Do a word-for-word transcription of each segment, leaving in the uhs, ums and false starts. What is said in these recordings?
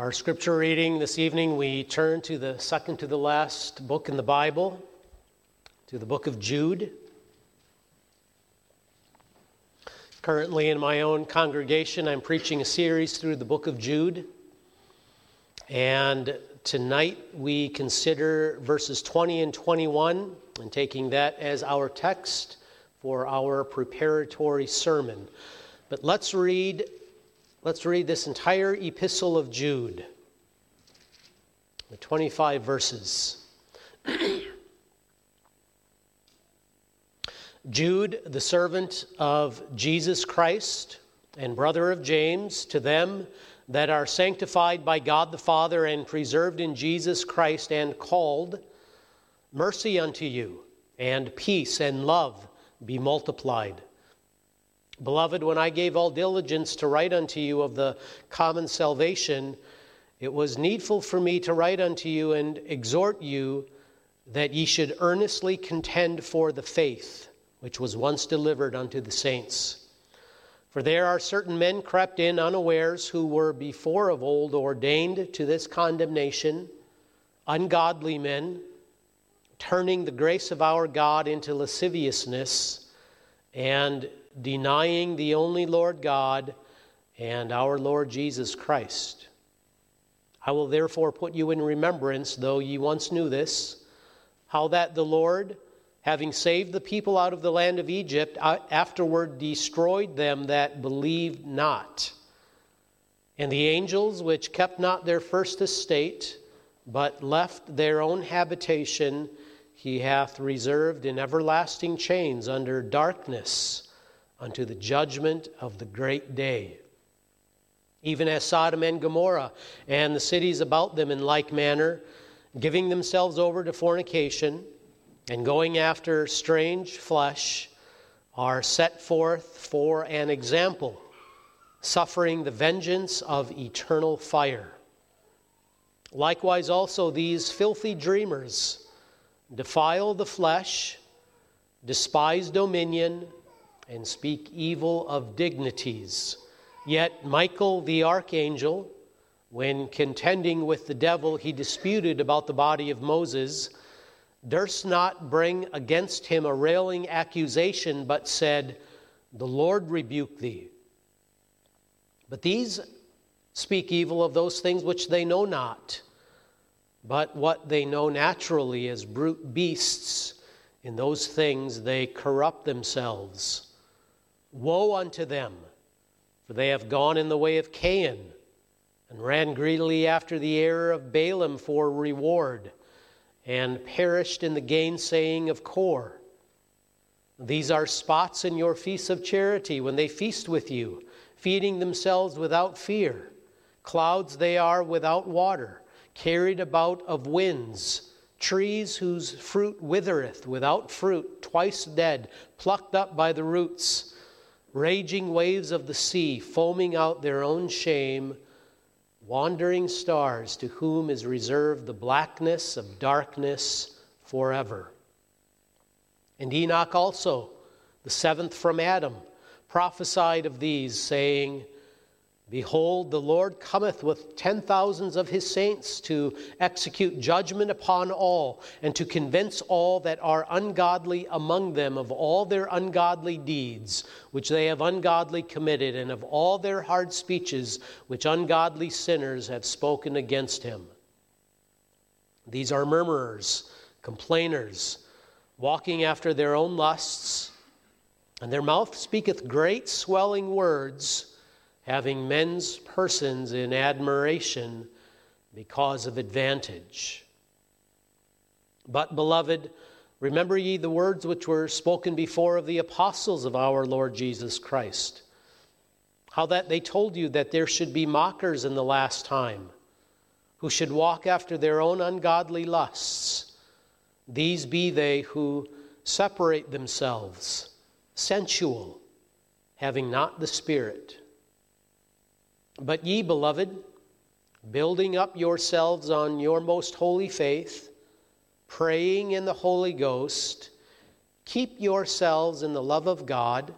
Our scripture reading this evening, we turn to the second to the last book in the Bible, to the book of Jude. Currently in my own congregation, I'm preaching a series through the book of Jude. And tonight we consider verses twenty and twenty-one and taking that as our text for our preparatory sermon. But let's read Let's read this entire epistle of Jude, the twenty-five verses. Jude, the servant of Jesus Christ and brother of James, to them that are sanctified by God the Father and preserved in Jesus Christ and called, mercy unto you, and peace and love be multiplied. Beloved, when I gave all diligence to write unto you of the common salvation, it was needful for me to write unto you and exhort you that ye should earnestly contend for the faith which was once delivered unto the saints. For there are certain men crept in unawares, who were before of old ordained to this condemnation, ungodly men, turning the grace of our God into lasciviousness, and denying the only Lord God and our Lord Jesus Christ. I will therefore put you in remembrance, though ye once knew this, how that the Lord, having saved the people out of the land of Egypt, afterward destroyed them that believed not. And the angels, which kept not their first estate, but left their own habitation, he hath reserved in everlasting chains under darkness, unto the judgment of the great day. Even as Sodom and Gomorrah, and the cities about them in like manner, giving themselves over to fornication, and going after strange flesh, are set forth for an example, suffering the vengeance of eternal fire. Likewise also these filthy dreamers defile the flesh, despise dominion, and speak evil of dignities. Yet Michael the archangel, when contending with the devil, he disputed about the body of Moses, durst not bring against him a railing accusation, but said, the Lord rebuke thee. But these speak evil of those things which they know not, but what they know naturally as brute beasts, in those things they corrupt themselves. Woe unto them, for they have gone in the way of Cain, and ran greedily after the error of Balaam for reward, and perished in the gainsaying of Kor. These are spots in your feasts of charity, when they feast with you, feeding themselves without fear. Clouds they are without water, carried about of winds, trees whose fruit withereth, without fruit, twice dead, plucked up by the roots, raging waves of the sea, foaming out their own shame, wandering stars, to whom is reserved the blackness of darkness forever. And Enoch also, the seventh from Adam, prophesied of these, saying, behold, the Lord cometh with ten thousands of his saints to execute judgment upon all, and to convince all that are ungodly among them of all their ungodly deeds, which they have ungodly committed, and of all their hard speeches, which ungodly sinners have spoken against him. These are murmurers, complainers, walking after their own lusts, and their mouth speaketh great swelling words, having men's persons in admiration because of advantage. But, beloved, remember ye the words which were spoken before of the apostles of our Lord Jesus Christ, how that they told you that there should be mockers in the last time, who should walk after their own ungodly lusts. These be they who separate themselves, sensual, having not the Spirit. But ye, beloved, building up yourselves on your most holy faith, praying in the Holy Ghost, keep yourselves in the love of God,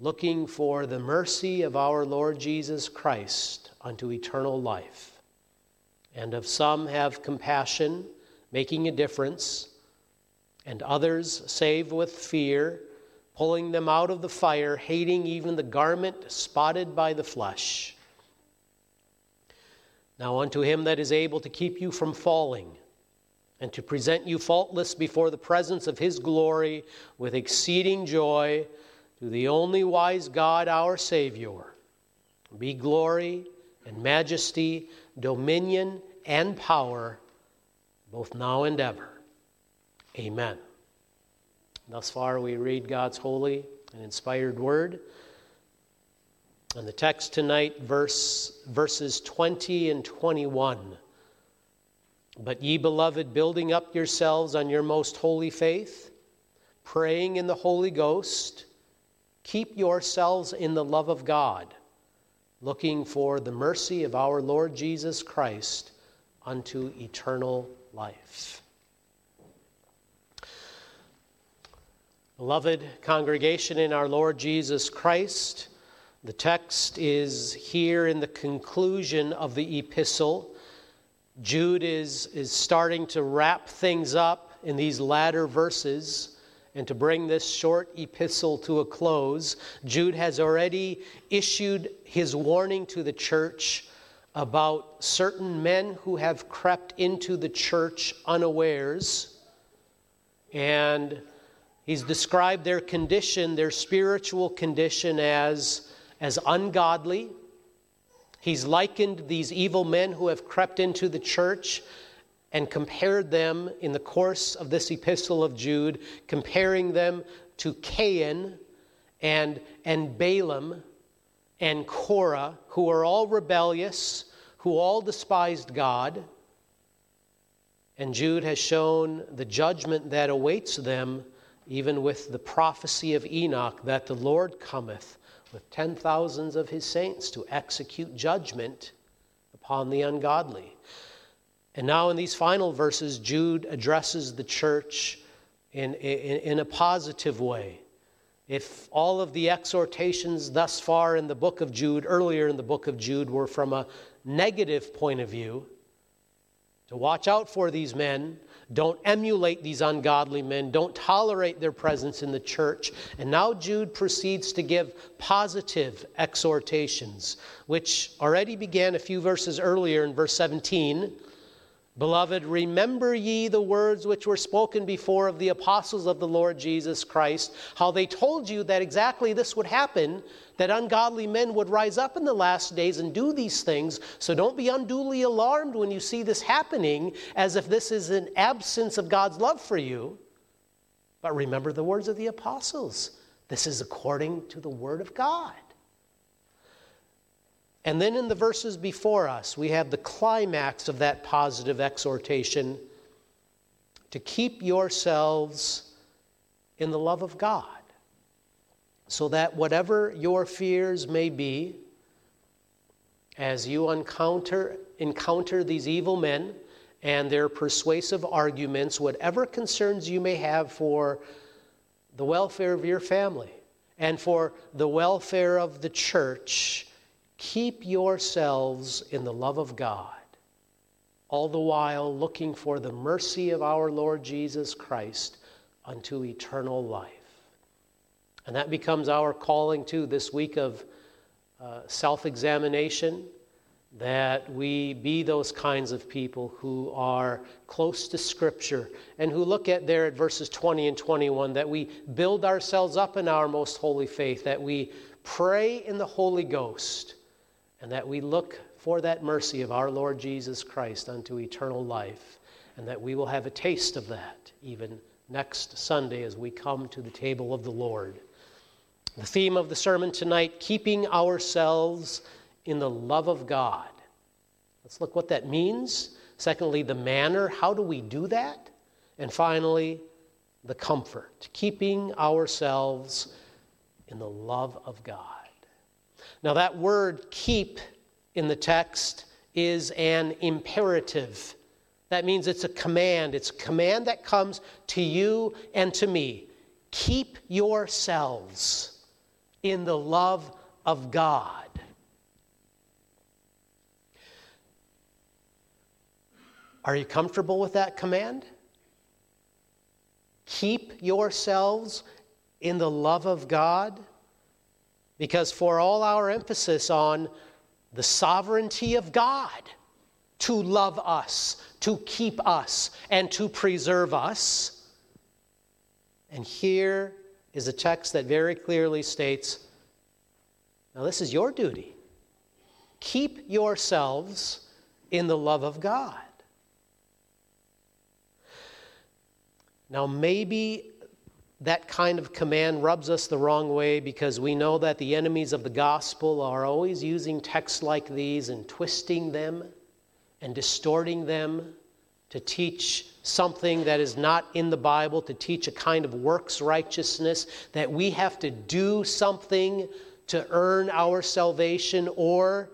looking for the mercy of our Lord Jesus Christ unto eternal life. And of some have compassion, making a difference, and others save with fear, pulling them out of the fire, hating even the garment spotted by the flesh. Now unto him that is able to keep you from falling, and to present you faultless before the presence of his glory with exceeding joy, to the only wise God our Savior, be glory and majesty, dominion and power, both now and ever. Amen. Thus far we read God's holy and inspired word. And the text tonight, verse, verses twenty and twenty-one. But ye beloved, building up yourselves on your most holy faith, praying in the Holy Ghost, keep yourselves in the love of God, looking for the mercy of our Lord Jesus Christ unto eternal life. Beloved congregation in our Lord Jesus Christ, the text is here in the conclusion of the epistle. Jude is, is starting to wrap things up in these latter verses and to bring this short epistle to a close. Jude has already issued his warning to the church about certain men who have crept into the church unawares, and he's described their condition, their spiritual condition, as, as ungodly. He's likened these evil men who have crept into the church and compared them in the course of this epistle of Jude, comparing them to Cain and, and Balaam and Korah, who are all rebellious, who all despised God. And Jude has shown the judgment that awaits them, even with the prophecy of Enoch that the Lord cometh with ten thousands of his saints to execute judgment upon the ungodly. And now in these final verses, Jude addresses the church in, in, in a positive way. If all of the exhortations thus far in the book of Jude, earlier in the book of Jude, were from a negative point of view, to watch out for these men, don't emulate these ungodly men, don't tolerate their presence in the church. And now Jude proceeds to give positive exhortations, which already began a few verses earlier in verse seventeen. Beloved, remember ye the words which were spoken before of the apostles of the Lord Jesus Christ, how they told you that exactly this would happen, that ungodly men would rise up in the last days and do these things. So don't be unduly alarmed when you see this happening, as if this is an absence of God's love for you. But remember the words of the apostles. This is according to the word of God. And then in the verses before us, we have the climax of that positive exhortation to keep yourselves in the love of God, so that whatever your fears may be, as you encounter, encounter these evil men and their persuasive arguments, whatever concerns you may have for the welfare of your family and for the welfare of the church, keep yourselves in the love of God, all the while looking for the mercy of our Lord Jesus Christ unto eternal life. And that becomes our calling too this week of uh, self-examination, that we be those kinds of people who are close to Scripture and who look at there at verses twenty and twenty-one, that we build ourselves up in our most holy faith, that we pray in the Holy Ghost, and that we look for that mercy of our Lord Jesus Christ unto eternal life, and that we will have a taste of that even next Sunday as we come to the table of the Lord. The theme of the sermon tonight, keeping ourselves in the love of God. Let's look what that means. Secondly, the manner. How do we do that? And finally, the comfort. Keeping ourselves in the love of God. Now that word keep in the text is an imperative. That means it's a command. It's a command that comes to you and to me. Keep yourselves in the love of God. Are you comfortable with that command? Keep yourselves in the love of God, because for all our emphasis on the sovereignty of God to love us, to keep us, and to preserve us. And here is a text that very clearly states, now this is your duty. Keep yourselves in the love of God. Now, maybe that kind of command rubs us the wrong way because we know that the enemies of the gospel are always using texts like these and twisting them and distorting them to teach something that is not in the Bible, to teach a kind of works righteousness, that we have to do something to earn our salvation, or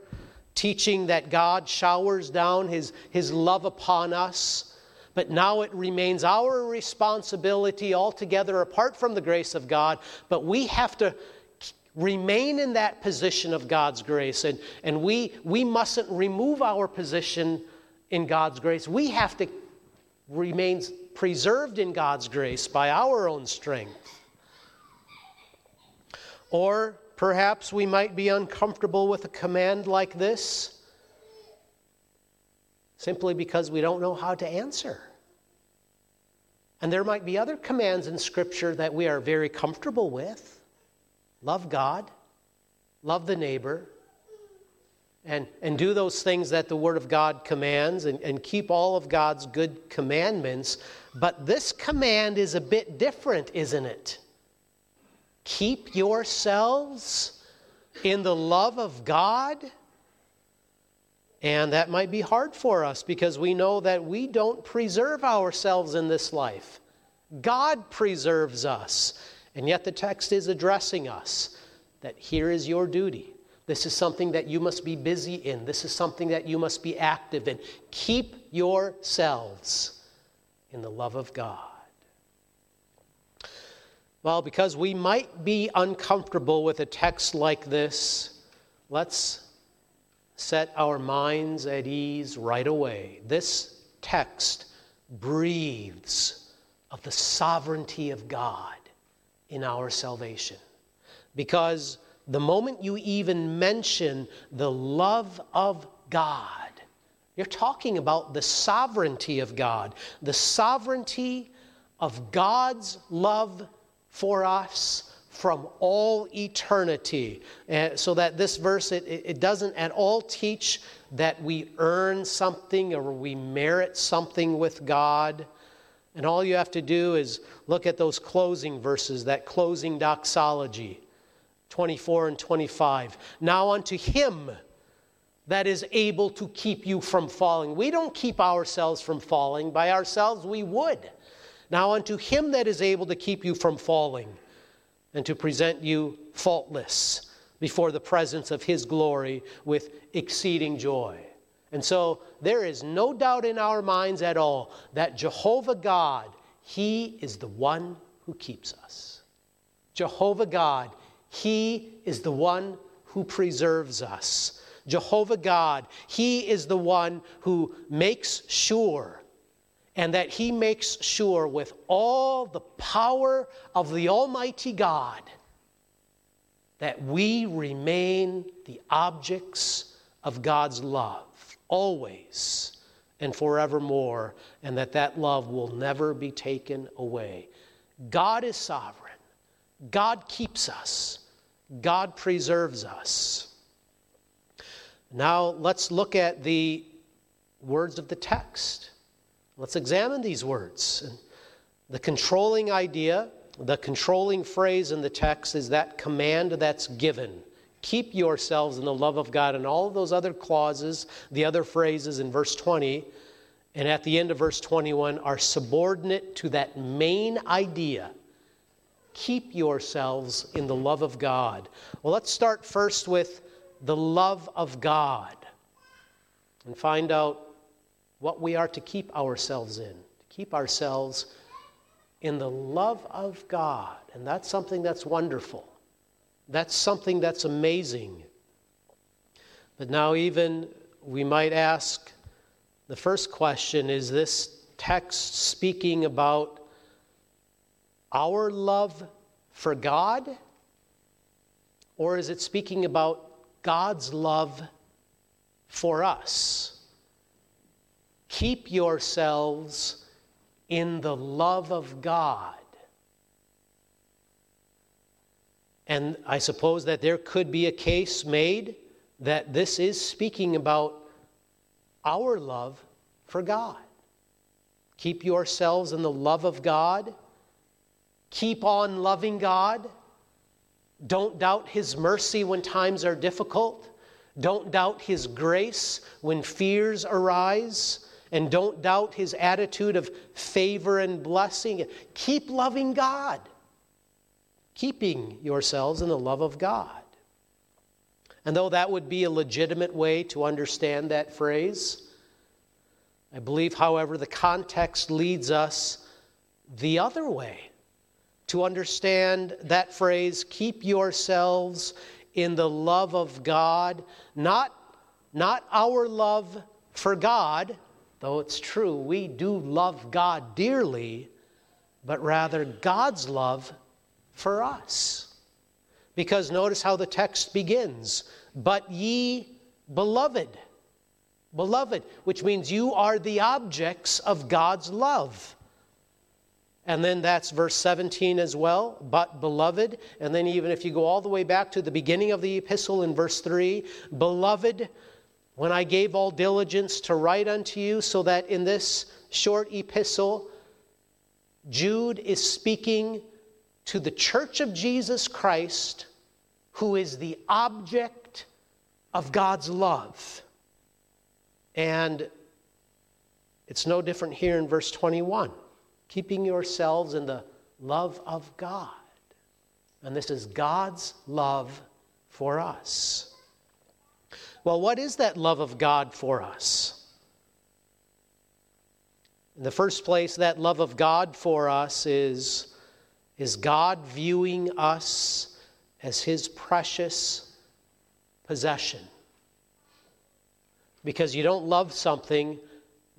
teaching that God showers down his, his love upon us. But now it remains our responsibility altogether apart from the grace of God. But we have to remain in that position of God's grace. And, and we, we mustn't remove our position in God's grace. We have to remain preserved in God's grace by our own strength. Or perhaps we might be uncomfortable with a command like this simply because we don't know how to answer. And there might be other commands in Scripture that we are very comfortable with. Love God, love the neighbor, and, and do those things that the Word of God commands, and, and keep all of God's good commandments. But this command is a bit different, isn't it? Keep yourselves in the love of God. And that might be hard for us because we know that we don't preserve ourselves in this life. God preserves us. And yet the text is addressing us that here is your duty. This is something that you must be busy in. This is something that you must be active in. Keep yourselves in the love of God. Well, because we might be uncomfortable with a text like this, let's set our minds at ease right away. This text breathes of the sovereignty of God in our salvation. Because the moment you even mention the love of God, you're talking about the sovereignty of God, the sovereignty of God's love for us from all eternity. Uh, so that this verse, it, it doesn't at all teach that we earn something or we merit something with God. And all you have to do is look at those closing verses, that closing doxology, twenty-four and twenty-five. Now unto him that is able to keep you from falling. We don't keep ourselves from falling. By ourselves we would. Now unto him that is able to keep you from falling, and to present you faultless before the presence of his glory with exceeding joy. And so there is no doubt in our minds at all that Jehovah God, he is the one who keeps us. Jehovah God, he is the one who preserves us. Jehovah God, he is the one who makes sure, and that he makes sure with all the power of the Almighty God that we remain the objects of God's love always and forevermore, and that that love will never be taken away. God is sovereign. God keeps us. God preserves us. Now let's look at the words of the text. Let's examine these words. And the controlling idea, the controlling phrase in the text is that command that's given. Keep yourselves in the love of God, and all of those other clauses, the other phrases in verse twenty and at the end of verse twenty-one are subordinate to that main idea. Keep yourselves in the love of God. Well, let's start first with the love of God and find out what we are to keep ourselves in, to keep ourselves in the love of God. And that's something that's wonderful. That's something that's amazing. But now even we might ask, The first question is this text speaking about our love for God, or is it speaking about God's love for us? Keep yourselves in the love of God. And I suppose that there could be a case made that this is speaking about our love for God. Keep yourselves in the love of God. Keep on loving God. Don't doubt His mercy when times are difficult. Don't doubt His grace when fears arise. And don't doubt His attitude of favor and blessing. Keep loving God. Keeping yourselves in the love of God. And though that would be a legitimate way to understand that phrase, I believe, however, the context leads us the other way to understand that phrase, keep yourselves in the love of God, not, not our love for God, though it's true, we do love God dearly, but rather God's love for us. Because notice how the text begins, but ye beloved, beloved, which means you are the objects of God's love. And then that's verse seventeen as well, but beloved. And then even if you go all the way back to the beginning of the epistle in verse three, beloved, when I gave all diligence to write unto you, so that in this short epistle, Jude is speaking to the church of Jesus Christ, who is the object of God's love. And it's no different here in verse twenty-one. Keeping yourselves in the love of God. And this is God's love for us. Well, what is that love of God for us? In the first place, that love of God for us is, is God viewing us as His precious possession. Because you don't love something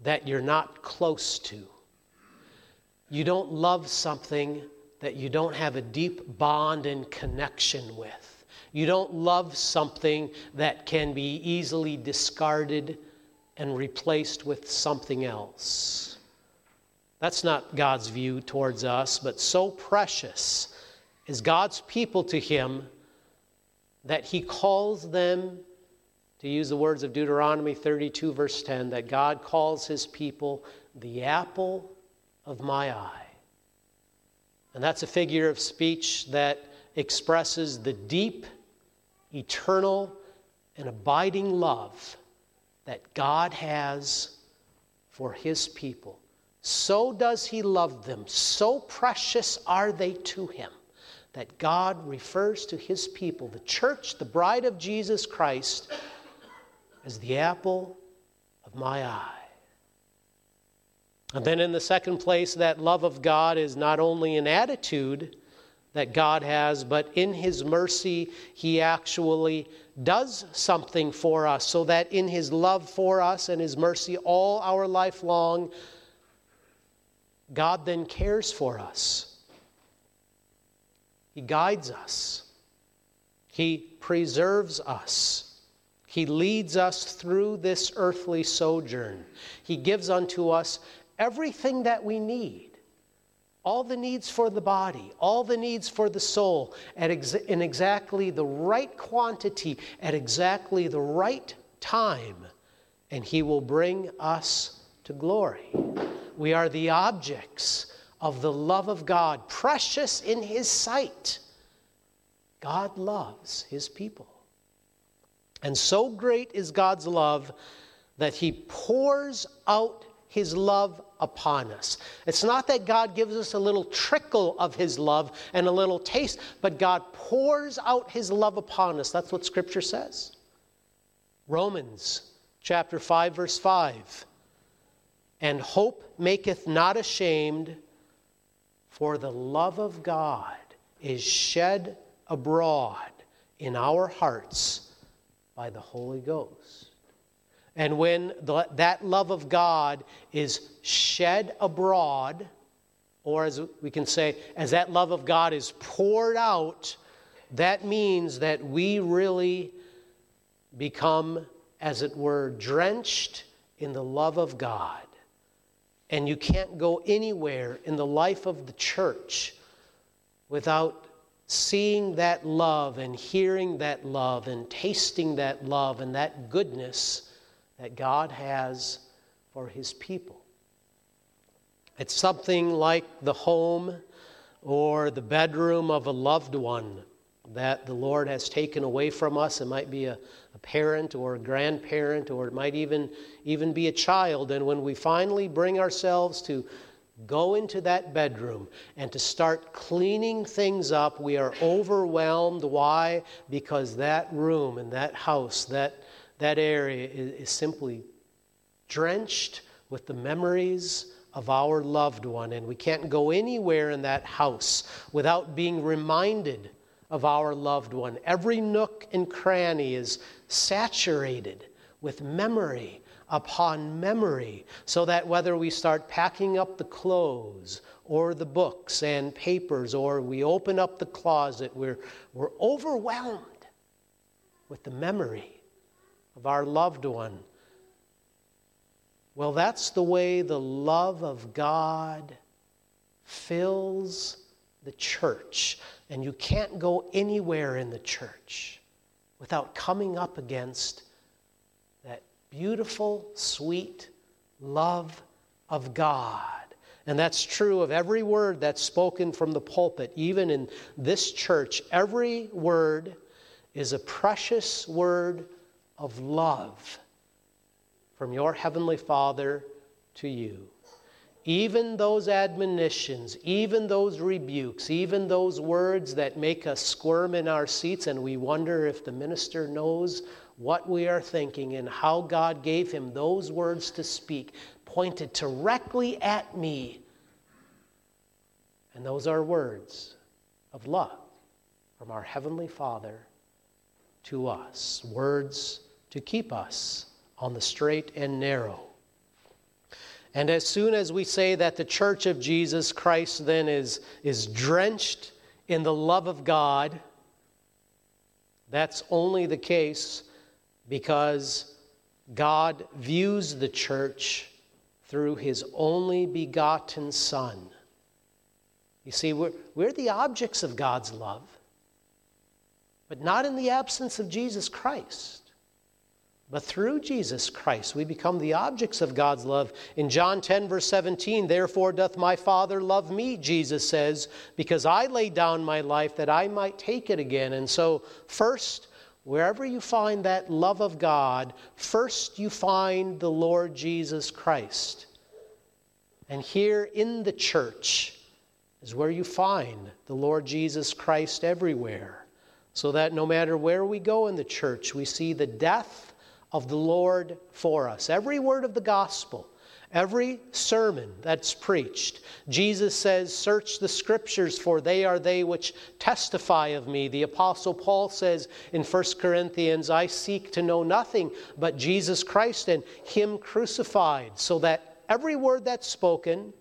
that you're not close to. You don't love something that you don't have a deep bond and connection with. You don't love something that can be easily discarded and replaced with something else. That's not God's view towards us, but so precious is God's people to Him that He calls them, to use the words of Deuteronomy thirty-two, verse ten, that God calls His people the apple of my eye. And that's a figure of speech that expresses the deep, eternal, and abiding love that God has for His people. So does He love them, so precious are they to Him, that God refers to His people, the church, the bride of Jesus Christ, as the apple of my eye. And then in the second place, that love of God is not only an attitude that God has, but in His mercy, He actually does something for us, so that in His love for us and His mercy all our life long, God then cares for us. He guides us. He preserves us. He leads us through this earthly sojourn. He gives unto us everything that we need, all the needs for the body, all the needs for the soul, at ex- in exactly the right quantity, at exactly the right time, and He will bring us to glory. We are the objects of the love of God, precious in His sight. God loves His people. And so great is God's love that He pours out His love upon us. It's not that God gives us a little trickle of His love and a little taste, but God pours out His love upon us. That's what Scripture says. Romans chapter five, verse five. And hope maketh not ashamed, for the love of God is shed abroad in our hearts by the Holy Ghost. And when the, that love of God is shed abroad, or as we can say, as that love of God is poured out, that means that we really become, as it were, drenched in the love of God. And you can't go anywhere in the life of the church without seeing that love and hearing that love and tasting that love and that goodness that God has for his people. It's something like the home or the bedroom of a loved one that the Lord has taken away from us. It might be a, a parent or a grandparent, or it might even, even be a child. And when we finally bring ourselves to go into that bedroom and to start cleaning things up, we are overwhelmed. Why? Because that room and that house, that That area is simply drenched with the memories of our loved one. And we can't go anywhere in that house without being reminded of our loved one. Every nook and cranny is saturated with memory upon memory, so that whether we start packing up the clothes or the books and papers, or we open up the closet, we're, we're overwhelmed with the memory of our loved one. Well, that's the way the love of God fills the church. And you can't go anywhere in the church without coming up against that beautiful, sweet love of God. And that's true of every word that's spoken from the pulpit. Even in this church, every word is a precious word of love from your Heavenly Father to you. Even those admonitions, even those rebukes, even those words that make us squirm in our seats and we wonder if the minister knows what we are thinking and how God gave him those words to speak, pointed directly at me. And those are words of love from our Heavenly Father to us, words to keep us on the straight and narrow. And as soon as we say that the church of Jesus Christ then is, is drenched in the love of God, that's only the case because God views the church through his only begotten Son. You see, we're, we're the objects of God's love, but not in the absence of Jesus Christ. But through Jesus Christ, we become the objects of God's love. In John ten, verse seventeen, therefore doth my Father love me, Jesus says, because I lay down my life that I might take it again. And so first, wherever you find that love of God, first you find the Lord Jesus Christ. And here in the church is where you find the Lord Jesus Christ everywhere, so that no matter where we go in the church, we see the death of the Lord for us. Every word of the gospel, every sermon that's preached, Jesus says, search the scriptures, for they are they which testify of me. The Apostle Paul says in First Corinthians, I seek to know nothing but Jesus Christ and him crucified, so that every word that's spoken,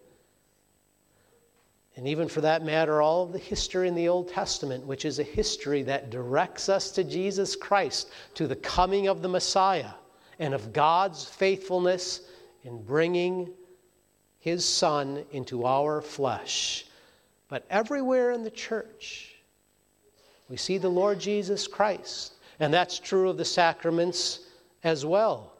and even for that matter, all of the history in the Old Testament, which is a history that directs us to Jesus Christ, to the coming of the Messiah, and of God's faithfulness in bringing his Son into our flesh. But everywhere in the church, we see the Lord Jesus Christ. And that's true of the sacraments as well.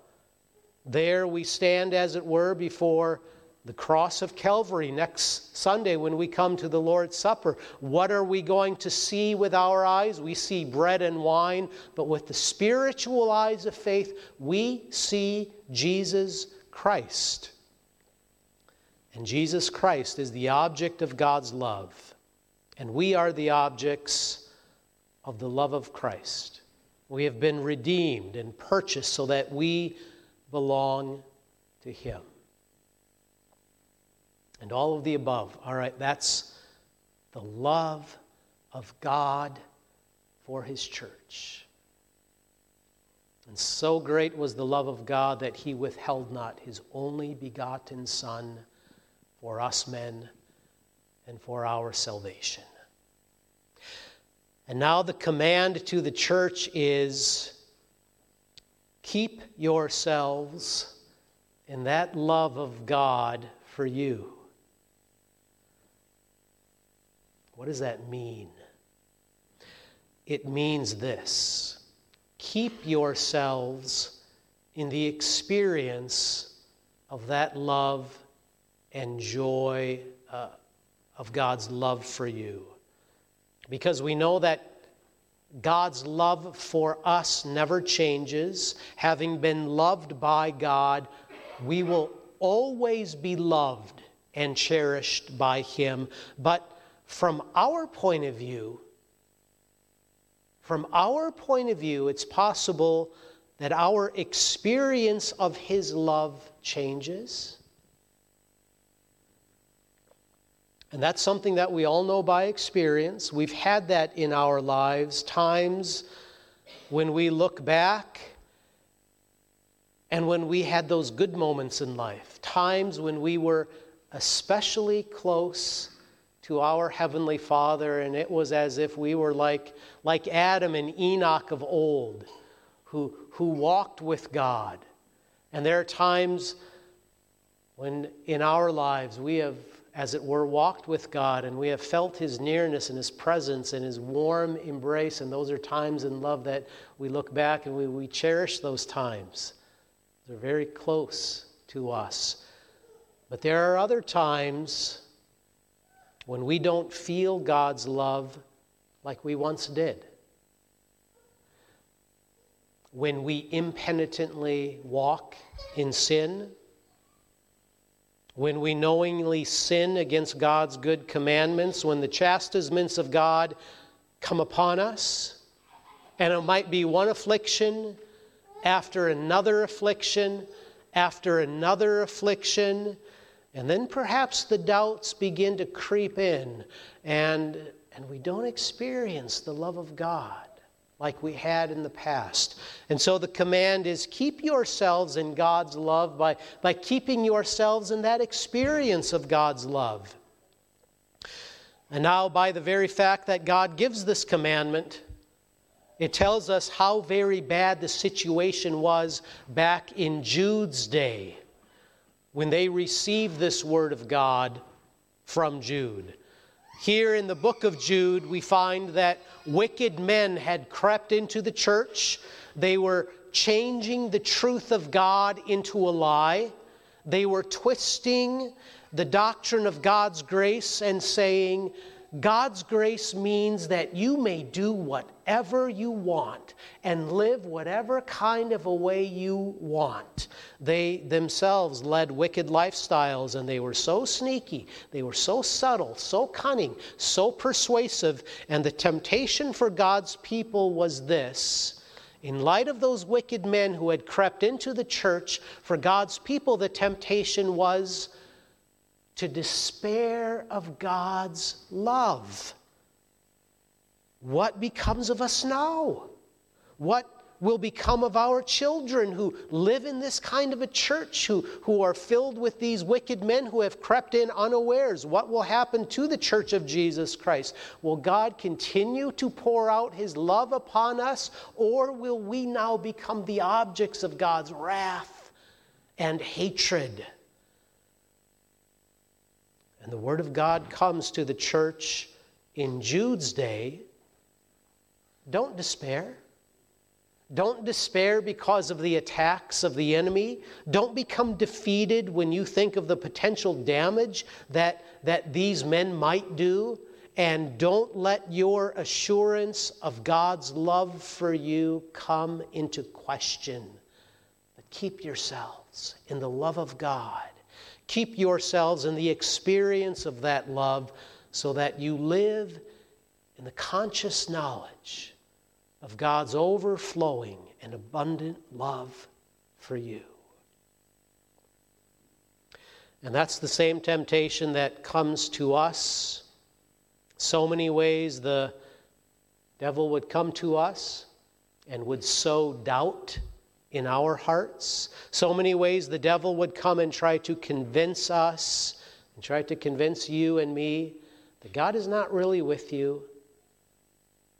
There we stand, as it were, before the cross of Calvary. Next Sunday when we come to the Lord's Supper, what are we going to see with our eyes? We see bread and wine, but with the spiritual eyes of faith, we see Jesus Christ. And Jesus Christ is the object of God's love, and we are the objects of the love of Christ. We have been redeemed and purchased so that we belong to him. And all of the above. All right, that's the love of God for his church. And so great was the love of God that he withheld not his only begotten Son for us men and for our salvation. And now the command to the church is, keep yourselves in that love of God for you. What does that mean? It means this. Keep yourselves in the experience of that love and joy uh, of God's love for you. Because we know that God's love for us never changes. Having been loved by God, we will always be loved and cherished by Him. But from our point of view, From our point of view, it's possible that our experience of His love changes. And that's something that we all know by experience. We've had that in our lives, times when we look back and when we had those good moments in life, times when we were especially close to our Heavenly Father, and it was as if we were like, like Adam and Enoch of old, who, who walked with God. And there are times when in our lives we have, as it were, walked with God, and we have felt His nearness and His presence and His warm embrace, and those are times in love that we look back and we, we cherish those times. They're very close to us. But there are other times when we don't feel God's love like we once did, when we impenitently walk in sin, when we knowingly sin against God's good commandments, when the chastisements of God come upon us, and it might be one affliction after another affliction after another affliction, and then perhaps the doubts begin to creep in, and, and we don't experience the love of God like we had in the past. And so the command is, keep yourselves in God's love by, by keeping yourselves in that experience of God's love. And now, by the very fact that God gives this commandment, it tells us how very bad the situation was back in Jude's day, when they received this word of God from Jude. Here in the book of Jude, we find that wicked men had crept into the church. They were changing the truth of God into a lie. They were twisting the doctrine of God's grace and saying, God's grace means that you may do whatever you want and live whatever kind of a way you want. They themselves led wicked lifestyles, and they were so sneaky, they were so subtle, so cunning, so persuasive, and the temptation for God's people was this. In light of those wicked men who had crept into the church, for God's people the temptation was to despair of God's love. What becomes of us now? What will become of our children who live in this kind of a church, who, who are filled with these wicked men who have crept in unawares? What will happen to the church of Jesus Christ? Will God continue to pour out His love upon us, or will we now become the objects of God's wrath and hatred? And the word of God comes to the church in Jude's day. Don't despair. Don't despair because of the attacks of the enemy. Don't become defeated when you think of the potential damage that, that these men might do. And don't let your assurance of God's love for you come into question. But keep yourselves in the love of God. Keep yourselves in the experience of that love so that you live in the conscious knowledge of God's overflowing and abundant love for you. And that's the same temptation that comes to us. So many ways the devil would come to us and would sow doubt in our hearts. So many ways the devil would come and try to convince us and try to convince you and me that God is not really with you.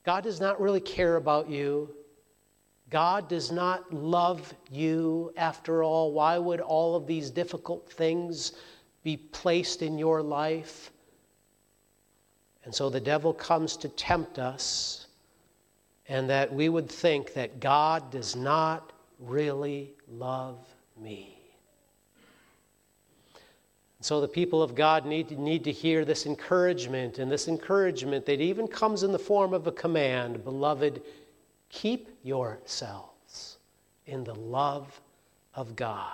God does not really care about you. God does not love you after all. Why would all of these difficult things be placed in your life? And so the devil comes to tempt us, and that we would think that God does not really love me. And so the people of God need to, need to hear this encouragement, and this encouragement that even comes in the form of a command. Beloved, keep yourselves in the love of God.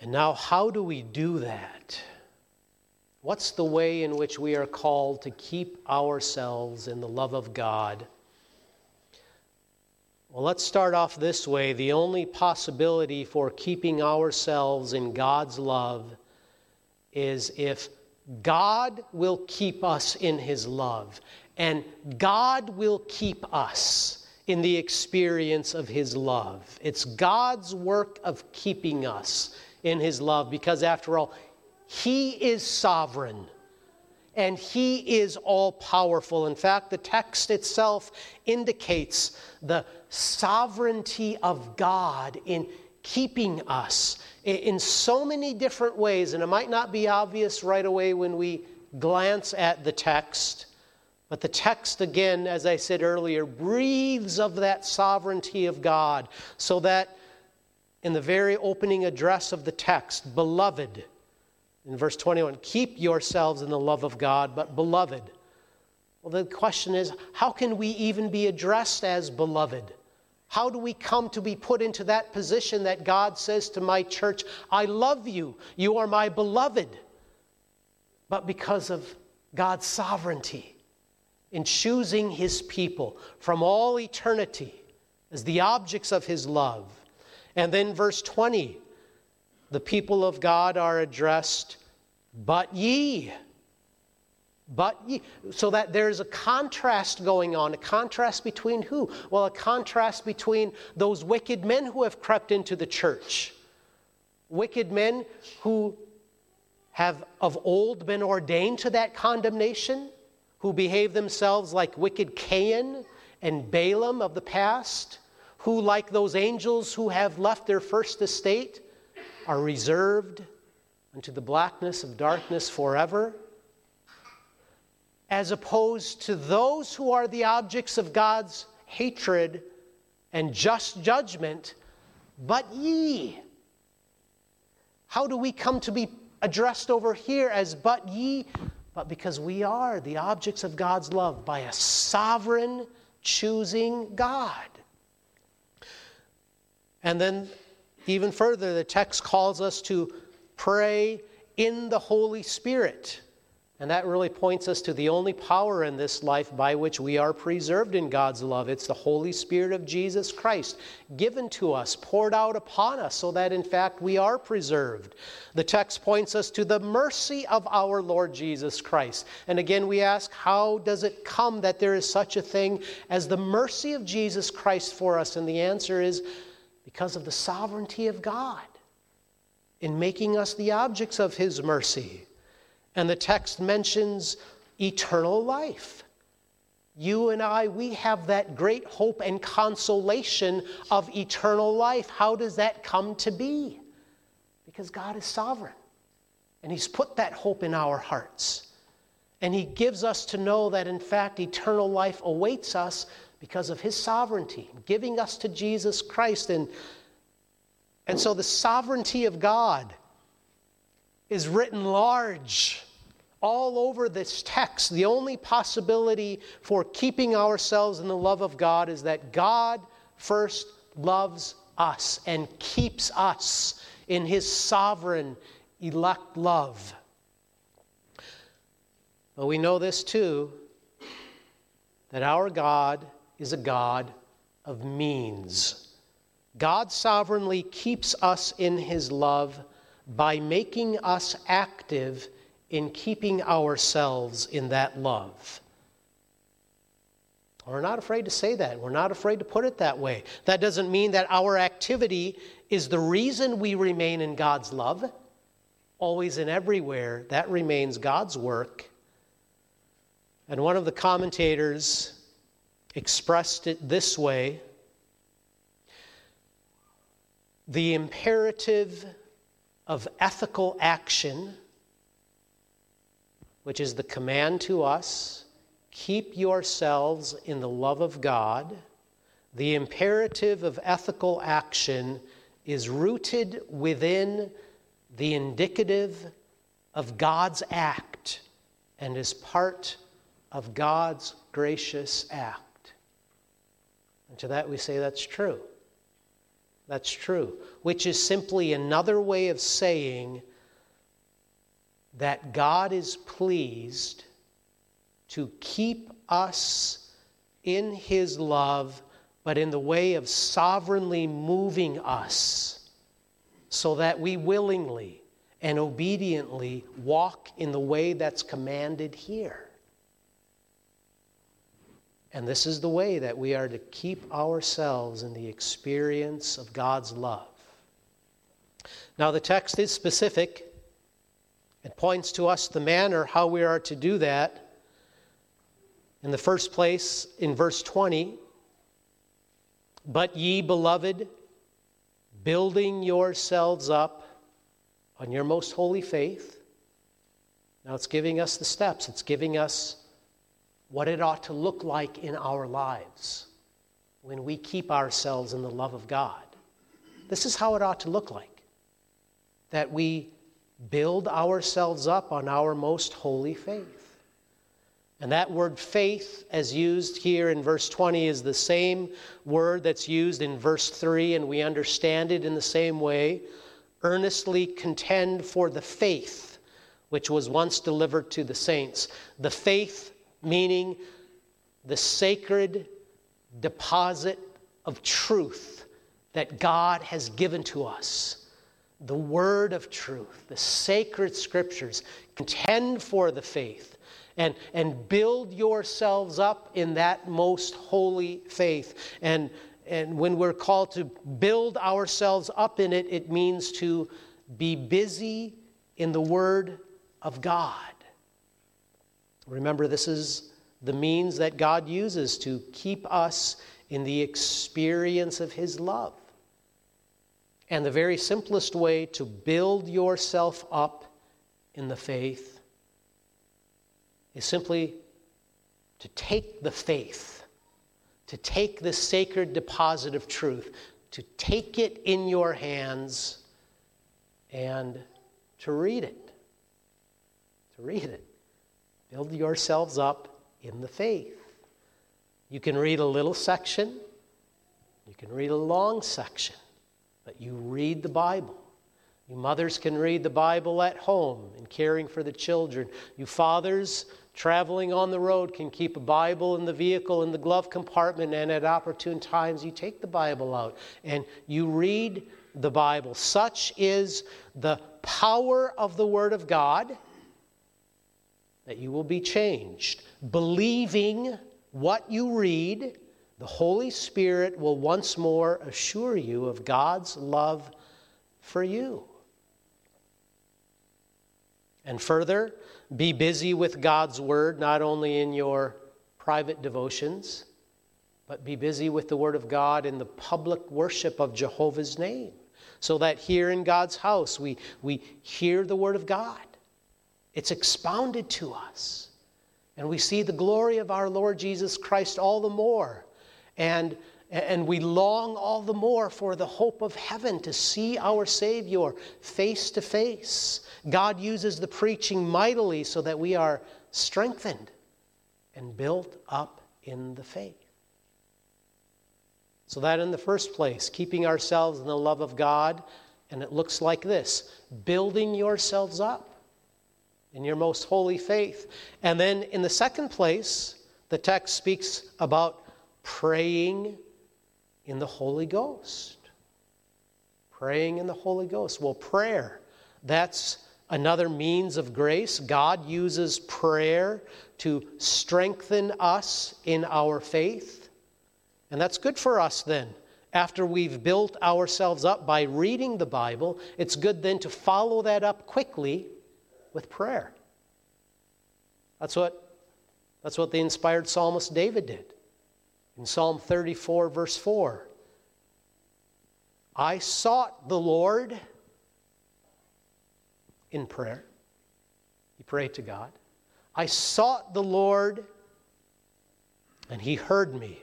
And now, how do we do that? What's the way in which we are called to keep ourselves in the love of God? Well, let's start off this way. The only possibility for keeping ourselves in God's love is if God will keep us in His love, and God will keep us in the experience of His love. It's God's work of keeping us in His love, because after all, He is sovereign, and He is all-powerful. In fact, the text itself indicates the sovereignty of God in keeping us in so many different ways. And it might not be obvious right away when we glance at the text, but the text, again, as I said earlier, breathes of that sovereignty of God, so that in the very opening address of the text, beloved, in verse twenty-one, keep yourselves in the love of God, but beloved. Well, the question is, how can we even be addressed as beloved? How do we come to be put into that position that God says to my church, I love you, you are my beloved? But because of God's sovereignty in choosing His people from all eternity as the objects of His love. And then verse twenty, the people of God are addressed, but ye, but ye. So that there's a contrast going on, a contrast between who? Well, a contrast between those wicked men who have crept into the church. Wicked men who have of old been ordained to that condemnation, who behave themselves like wicked Cain and Balaam of the past, who, like those angels who have left their first estate, are reserved unto the blackness of darkness forever, as opposed to those who are the objects of God's hatred and just judgment, but ye. How do we come to be addressed over here as but ye? But because we are the objects of God's love by a sovereign choosing God. And then even further, the text calls us to pray in the Holy Spirit. And that really points us to the only power in this life by which we are preserved in God's love. It's the Holy Spirit of Jesus Christ, given to us, poured out upon us, so that in fact we are preserved. The text points us to the mercy of our Lord Jesus Christ. And again, we ask, how does it come that there is such a thing as the mercy of Jesus Christ for us? And the answer is, because of the sovereignty of God in making us the objects of His mercy. And the text mentions eternal life. You and I, we have that great hope and consolation of eternal life. How does that come to be? Because God is sovereign, and He's put that hope in our hearts. And He gives us to know that, in fact, eternal life awaits us because of His sovereignty, giving us to Jesus Christ. And, and so the sovereignty of God is written large all over this text. The only possibility for keeping ourselves in the love of God is that God first loves us and keeps us in His sovereign elect love. But we know this too, that our God is a God of means. God sovereignly keeps us in His love by making us active in keeping ourselves in that love. We're not afraid to say that. We're not afraid to put it that way. That doesn't mean that our activity is the reason we remain in God's love. Always and everywhere, that remains God's work. And one of the commentators expressed it this way: the imperative of ethical action, which is the command to us, keep yourselves in the love of God, the imperative of ethical action is rooted within the indicative of God's act and is part of God's gracious act. And to that we say that's true. That's true, which is simply another way of saying that God is pleased to keep us in his love, but in the way of sovereignly moving us so that we willingly and obediently walk in the way that's commanded here. And this is the way that we are to keep ourselves in the experience of God's love. Now, the text is specific. It points to us the manner how we are to do that. In the first place, in verse twenty, "But ye, beloved, building yourselves up on your most holy faith." Now it's giving us the steps. It's giving us what it ought to look like in our lives when we keep ourselves in the love of God. This is how it ought to look like, that we build ourselves up on our most holy faith. And that word faith, as used here in verse twenty, is the same word that's used in verse three, and we understand it in the same way. Earnestly contend for the faith which was once delivered to the saints. The faith meaning the sacred deposit of truth that God has given to us, the word of truth, the sacred scriptures. Contend for the faith and, and build yourselves up in that most holy faith. And, and when we're called to build ourselves up in it, it means to be busy in the word of God. Remember, this is the means that God uses to keep us in the experience of his love. And the very simplest way to build yourself up in the faith is simply to take the faith, to take the sacred deposit of truth, to take it in your hands and to read it, to read it. Build yourselves up in the faith. You can read a little section. You can read a long section. But you read the Bible. You mothers can read the Bible at home in caring for the children. You fathers traveling on the road can keep a Bible in the vehicle in the glove compartment, and at opportune times you take the Bible out and you read the Bible. Such is the power of the Word of God that you will be changed. Believing what you read, the Holy Spirit will once more assure you of God's love for you. And further, be busy with God's Word, not only in your private devotions, but be busy with the Word of God in the public worship of Jehovah's name, so that here in God's house we, we hear the Word of God. It's expounded to us. And we see the glory of our Lord Jesus Christ all the more. And, and we long all the more for the hope of heaven, to see our Savior face to face. God uses the preaching mightily so that we are strengthened and built up in the faith. So that in the first place, keeping ourselves in the love of God, and it looks like this: building yourselves up in your most holy faith. And then in the second place, the text speaks about praying in the Holy Ghost. Praying in the Holy Ghost. Well, prayer, that's Another means of grace, God uses prayer to strengthen us in our faith. And that's good for us then. After we've built ourselves up by reading the Bible, it's good then to follow that up quickly with prayer. That's what, that's what the inspired psalmist David did. In Psalm thirty-four, verse four, I sought the Lord in prayer. He prayed to God. I sought the Lord, and he heard me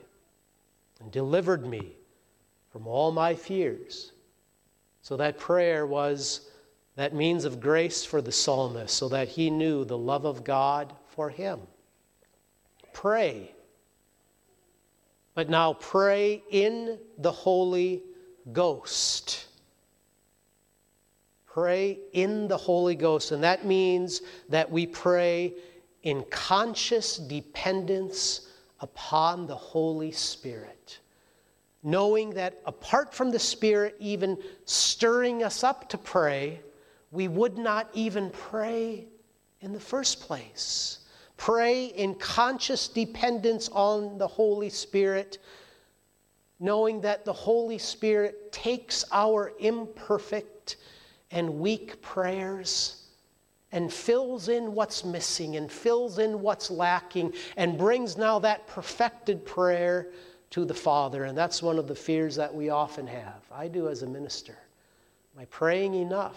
and delivered me from all my fears. So that prayer was that means of grace for the psalmist, so that he knew the love of God for him. Pray. But now pray in the Holy Ghost. Pray in the Holy Ghost. And that means that we pray in conscious dependence upon the Holy Spirit, knowing that apart from the Spirit even stirring us up to pray, we would not even pray in the first place. Pray in conscious dependence on the Holy Spirit, knowing that the Holy Spirit takes our imperfect and weak prayers and fills in what's missing and fills in what's lacking and brings now that perfected prayer to the Father. And that's one of the fears that we often have. I do as a minister. Am I praying enough?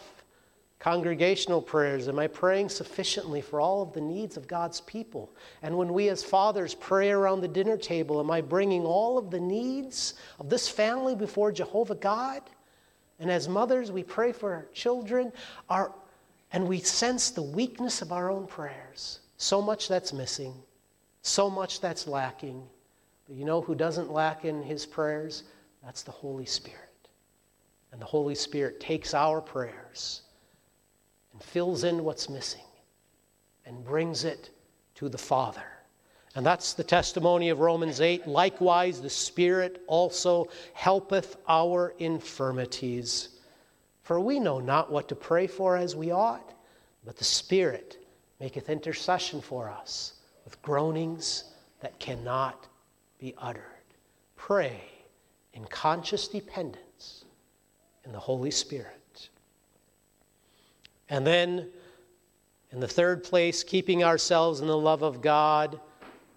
Congregational prayers, am I praying sufficiently for all of the needs of God's people? And when we as fathers pray around the dinner table, am I bringing all of the needs of this family before Jehovah God? And as mothers, we pray for our children, our, and we sense the weakness of our own prayers. So much that's missing, so much that's lacking. But you know who doesn't lack in his prayers? That's the Holy Spirit. And the Holy Spirit takes our prayers and fills in what's missing and brings it to the Father. And that's the testimony of Romans eight. Likewise, the Spirit also helpeth our infirmities. For we know not what to pray for as we ought, but the Spirit maketh intercession for us with groanings that cannot be uttered. Pray in conscious dependence in the Holy Spirit. And then, in the third place, keeping ourselves in the love of God,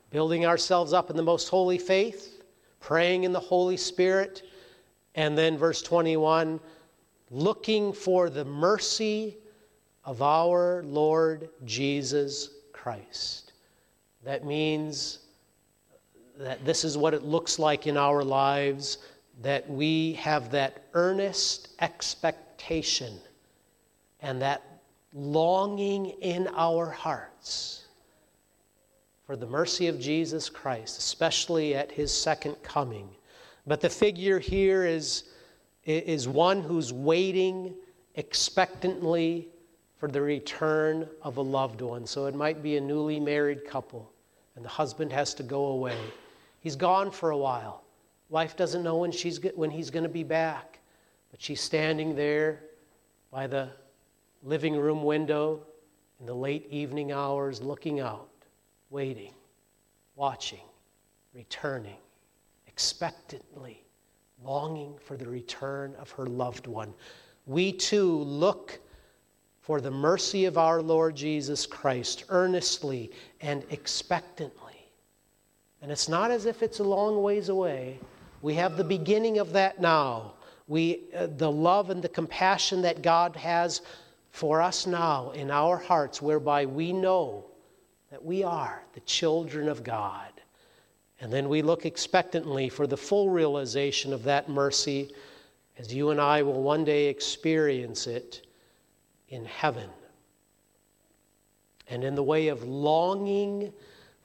building ourselves up in the most holy faith, praying in the Holy Spirit, and then verse twenty-one, looking for the mercy of our Lord Jesus Christ. That means that this is what it looks like in our lives, that we have that earnest expectation and that longing in our hearts for the mercy of Jesus Christ, especially at his second coming. But the figure here is, is one who's waiting expectantly for the return of a loved one. So it might be a newly married couple, and the husband has to go away. He's gone for a while. Wife doesn't know when, she's, when he's going to be back, but she's standing there by the living room window in the late evening hours, looking out, waiting, watching, returning, expectantly, longing for the return of her loved one. We too look for the mercy of our Lord Jesus Christ earnestly and expectantly. And it's not as if it's a long ways away. We have the beginning of that now. We, uh, the love and the compassion that God has for us now in our hearts, whereby we know that we are the children of God. And then we look expectantly for the full realization of that mercy as you and I will one day experience it in heaven. And in the way of longing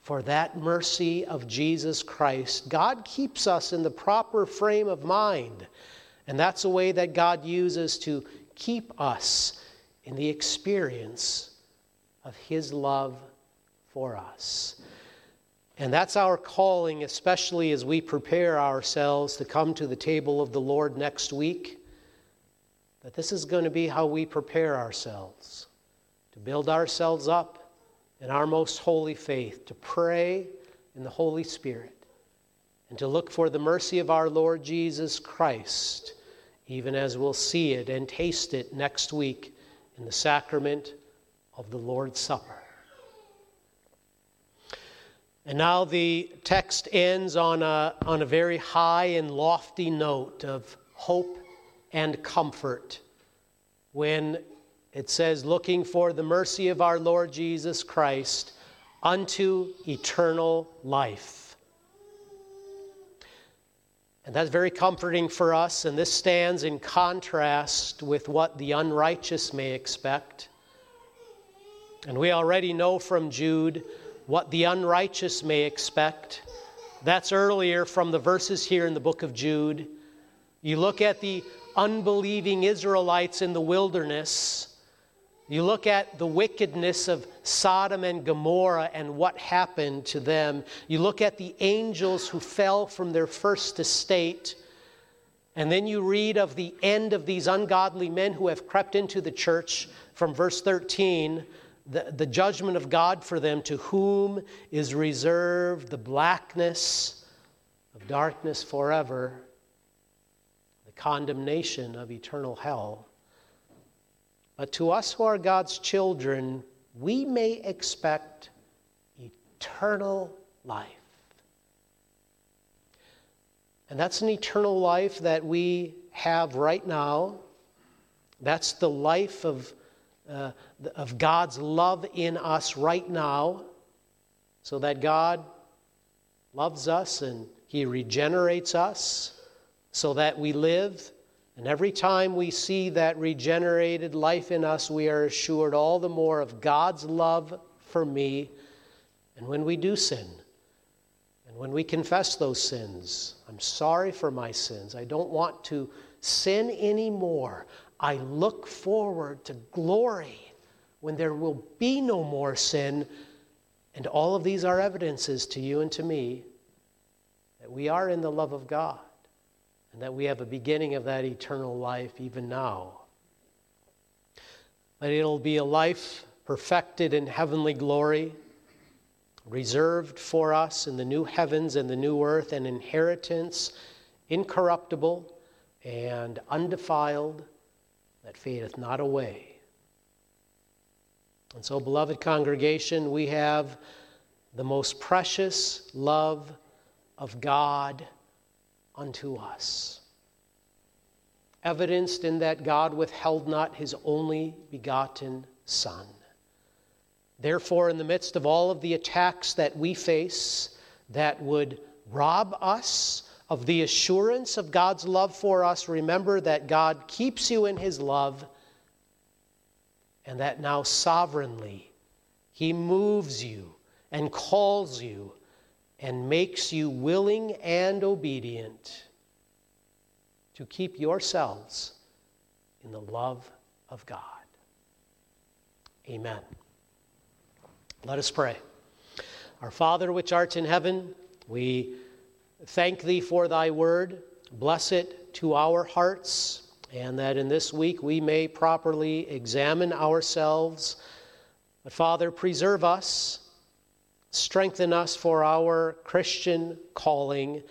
for that mercy of Jesus Christ, God keeps us in the proper frame of mind. And that's a way that God uses to keep us in the experience of his love for us. And that's our calling, especially as we prepare ourselves to come to the table of the Lord next week, that this is going to be how we prepare ourselves to build ourselves up in our most holy faith, to pray in the Holy Spirit, and to look for the mercy of our Lord Jesus Christ, even as we'll see it and taste it next week in the sacrament of the Lord's Supper. And now the text ends on a, on a very high and lofty note of hope and comfort when it says, looking for the mercy of our Lord Jesus Christ unto eternal life. And that's very comforting for us, and this stands in contrast with what the unrighteous may expect. And we already know from Jude what the unrighteous may expect. That's earlier from the verses here in the book of Jude. You look at the unbelieving Israelites in the wilderness. You look at the wickedness of Sodom and Gomorrah and what happened to them. You look at the angels who fell from their first estate. And then you read of the end of these ungodly men who have crept into the church from verse thirteen, the, the judgment of God for them, to whom is reserved the blackness of darkness forever, the condemnation of eternal hell. But to us who are God's children, we may expect eternal life. And that's an eternal life that we have right now. That's the life of, uh, of God's love in us right now, so that God loves us and He regenerates us so that we live. And every time we see that regenerated life in us, we are assured all the more of God's love for me. And when we do sin, and when we confess those sins, I'm sorry for my sins, I don't want to sin anymore, I look forward to glory when there will be no more sin. And all of these are evidences to you and to me that we are in the love of God, and that we have a beginning of that eternal life even now. But it'll be a life perfected in heavenly glory, reserved for us in the new heavens and the new earth, an inheritance incorruptible and undefiled that fadeth not away. And so, beloved congregation, we have the most precious love of God unto us, evidenced in that God withheld not His only begotten Son. Therefore, in the midst of all of the attacks that we face that would rob us of the assurance of God's love for us, remember that God keeps you in His love, and that now sovereignly He moves you and calls you and makes you willing and obedient to keep yourselves in the love of God. Amen. Let us pray. Our Father, which art in heaven, we thank Thee for Thy word. Bless it to our hearts, and that in this week we may properly examine ourselves. But Father, preserve us. Strengthen us for our Christian calling,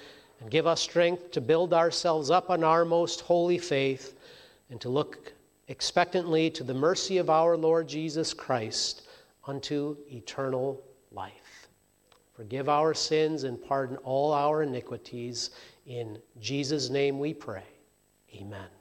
and give us strength to build ourselves up on our most holy faith, and to look expectantly to the mercy of our Lord Jesus Christ unto eternal life. Forgive our sins and pardon all our iniquities. In Jesus' name we pray. Amen.